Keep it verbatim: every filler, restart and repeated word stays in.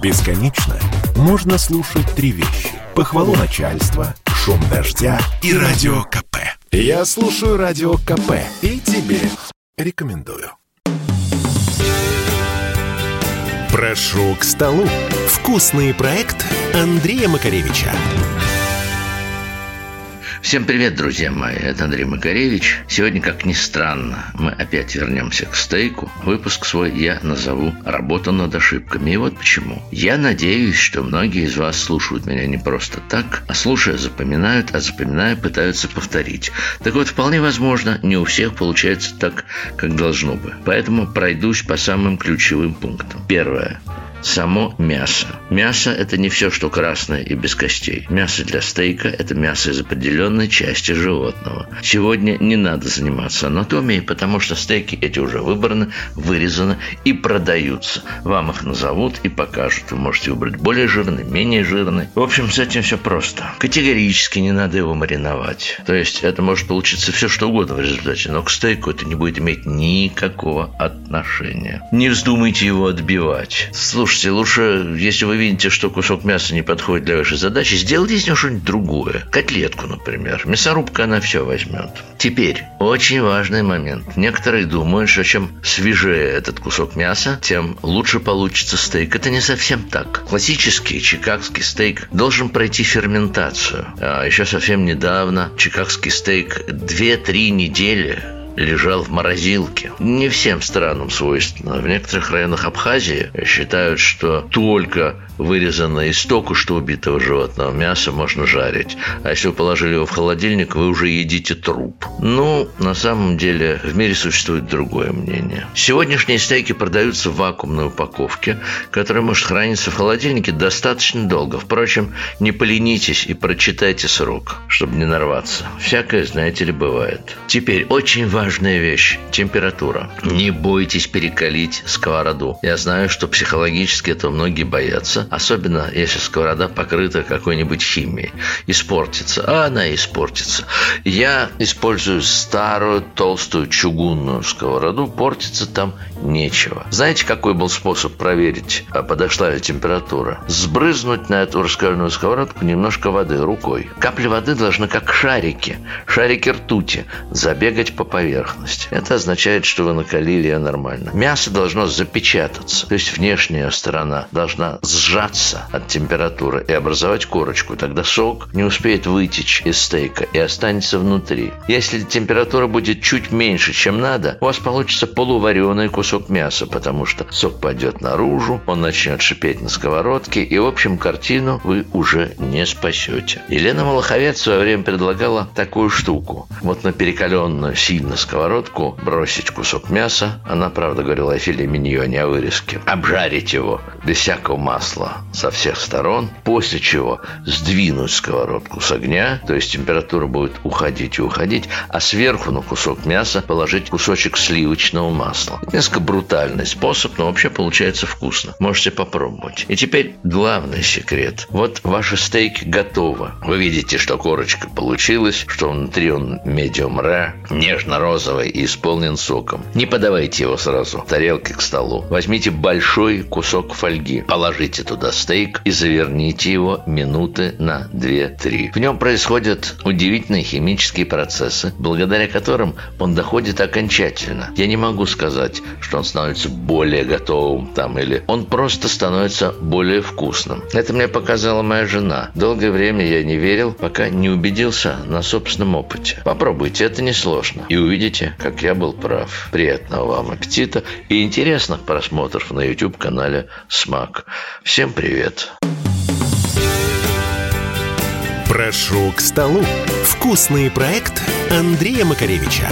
Бесконечно можно слушать три вещи: похвалу начальства, шум дождя и Радио КП. Я слушаю Радио КП и тебе рекомендую. Прошу к столу. Вкусный проект Андрея Макаревича. Всем привет, друзья мои, это Андрей Макаревич. Сегодня, как ни странно, мы опять вернемся к стейку. Выпуск свой я назову «Работа над ошибками». И вот почему. Я надеюсь, что многие из вас слушают меня не просто так, а слушая запоминают, а запоминая пытаются повторить. Так вот, вполне возможно, не у всех получается так, как должно бы. Поэтому пройдусь по самым ключевым пунктам. Первое. Само мясо. Мясо – это не все, что красное и без костей. Мясо для стейка – это мясо из определенной части животного. Сегодня не надо заниматься анатомией, потому что стейки эти уже выбраны, вырезаны и продаются. Вам их назовут и покажут. Вы можете выбрать более жирный, менее жирный. В общем, с этим все просто. Категорически не надо его мариновать. То есть это может получиться все, что угодно в результате, но к стейку это не будет иметь никакого отношения. Не вздумайте его отбивать. Слушайте. Слушайте, лучше, если вы видите, что кусок мяса не подходит для вашей задачи, сделайте из него что-нибудь другое. Котлетку, например. Мясорубка, она все возьмет. Теперь, очень важный момент. Некоторые думают, что чем свежее этот кусок мяса, тем лучше получится стейк. Это не совсем так. Классический чикагский стейк должен пройти ферментацию. А еще совсем недавно чикагский стейк две-три недели лежал в морозилке. Не всем странам свойственно. В некоторых районах Абхазии считают, что только вырезанное из только что убитого животного мяса можно жарить. А если вы положили его в холодильник, вы уже едите труп. Ну, на самом деле, в мире существует другое мнение. Сегодняшние стейки продаются в вакуумной упаковке, которая может храниться в холодильнике достаточно долго. Впрочем, не поленитесь и прочитайте срок, чтобы не нарваться. Всякое, знаете ли, бывает. Теперь очень важно. Важная вещь – температура. Не бойтесь перекалить сковороду. Я знаю, что психологически этого многие боятся, особенно если сковорода покрыта какой-нибудь химией. Испортится. А она испортится. Я использую старую толстую чугунную сковороду. Портится там нечего. Знаете, какой был способ проверить, подошла ли температура? Сбрызнуть на эту раскаленную сковородку немножко воды рукой. Капли воды должны, как шарики, шарики ртути, забегать по поверхности. Это означает, что вы накалили ее нормально. Мясо должно запечататься, то есть внешняя сторона должна сжаться от температуры и образовать корочку. Тогда сок не успеет вытечь из стейка и останется внутри. Если температура будет чуть меньше, чем надо, у вас получится полувареный кусок мяса, потому что сок пойдет наружу, он начнет шипеть на сковородке, и в общем картину вы уже не спасете. Елена Малаховец в свое время предлагала такую штуку. Вот на перекаленную сильно сковородку бросить кусок мяса, она, правда, говорила о филе миньоне, о вырезке, обжарить его без всякого масла со всех сторон, после чего сдвинуть сковородку с огня, то есть температура будет уходить и уходить, а сверху на кусок мяса положить кусочек сливочного масла. Это несколько брутальный способ, но вообще получается вкусно. Можете попробовать. И теперь главный секрет. Вот ваши стейки готовы. Вы видите, что корочка получилась, что внутри он medium rare, нежно розовый и исполнен соком. Не подавайте его сразу в тарелке к столу. Возьмите большой кусок фольги, положите туда стейк и заверните его минуты на две-три. В нем происходят удивительные химические процессы, благодаря которым он доходит окончательно. Я не могу сказать, что он становится более готовым там, или он просто становится более вкусным. Это мне показала моя жена. Долгое время я не верил, пока не убедился на собственном опыте. Попробуйте, это несложно. И увидите, как я был прав. Приятного вам аппетита и интересных просмотров на YouTube-канале СМАК. Всем привет! Прошу к столу. Вкусный проект Андрея Макаревича.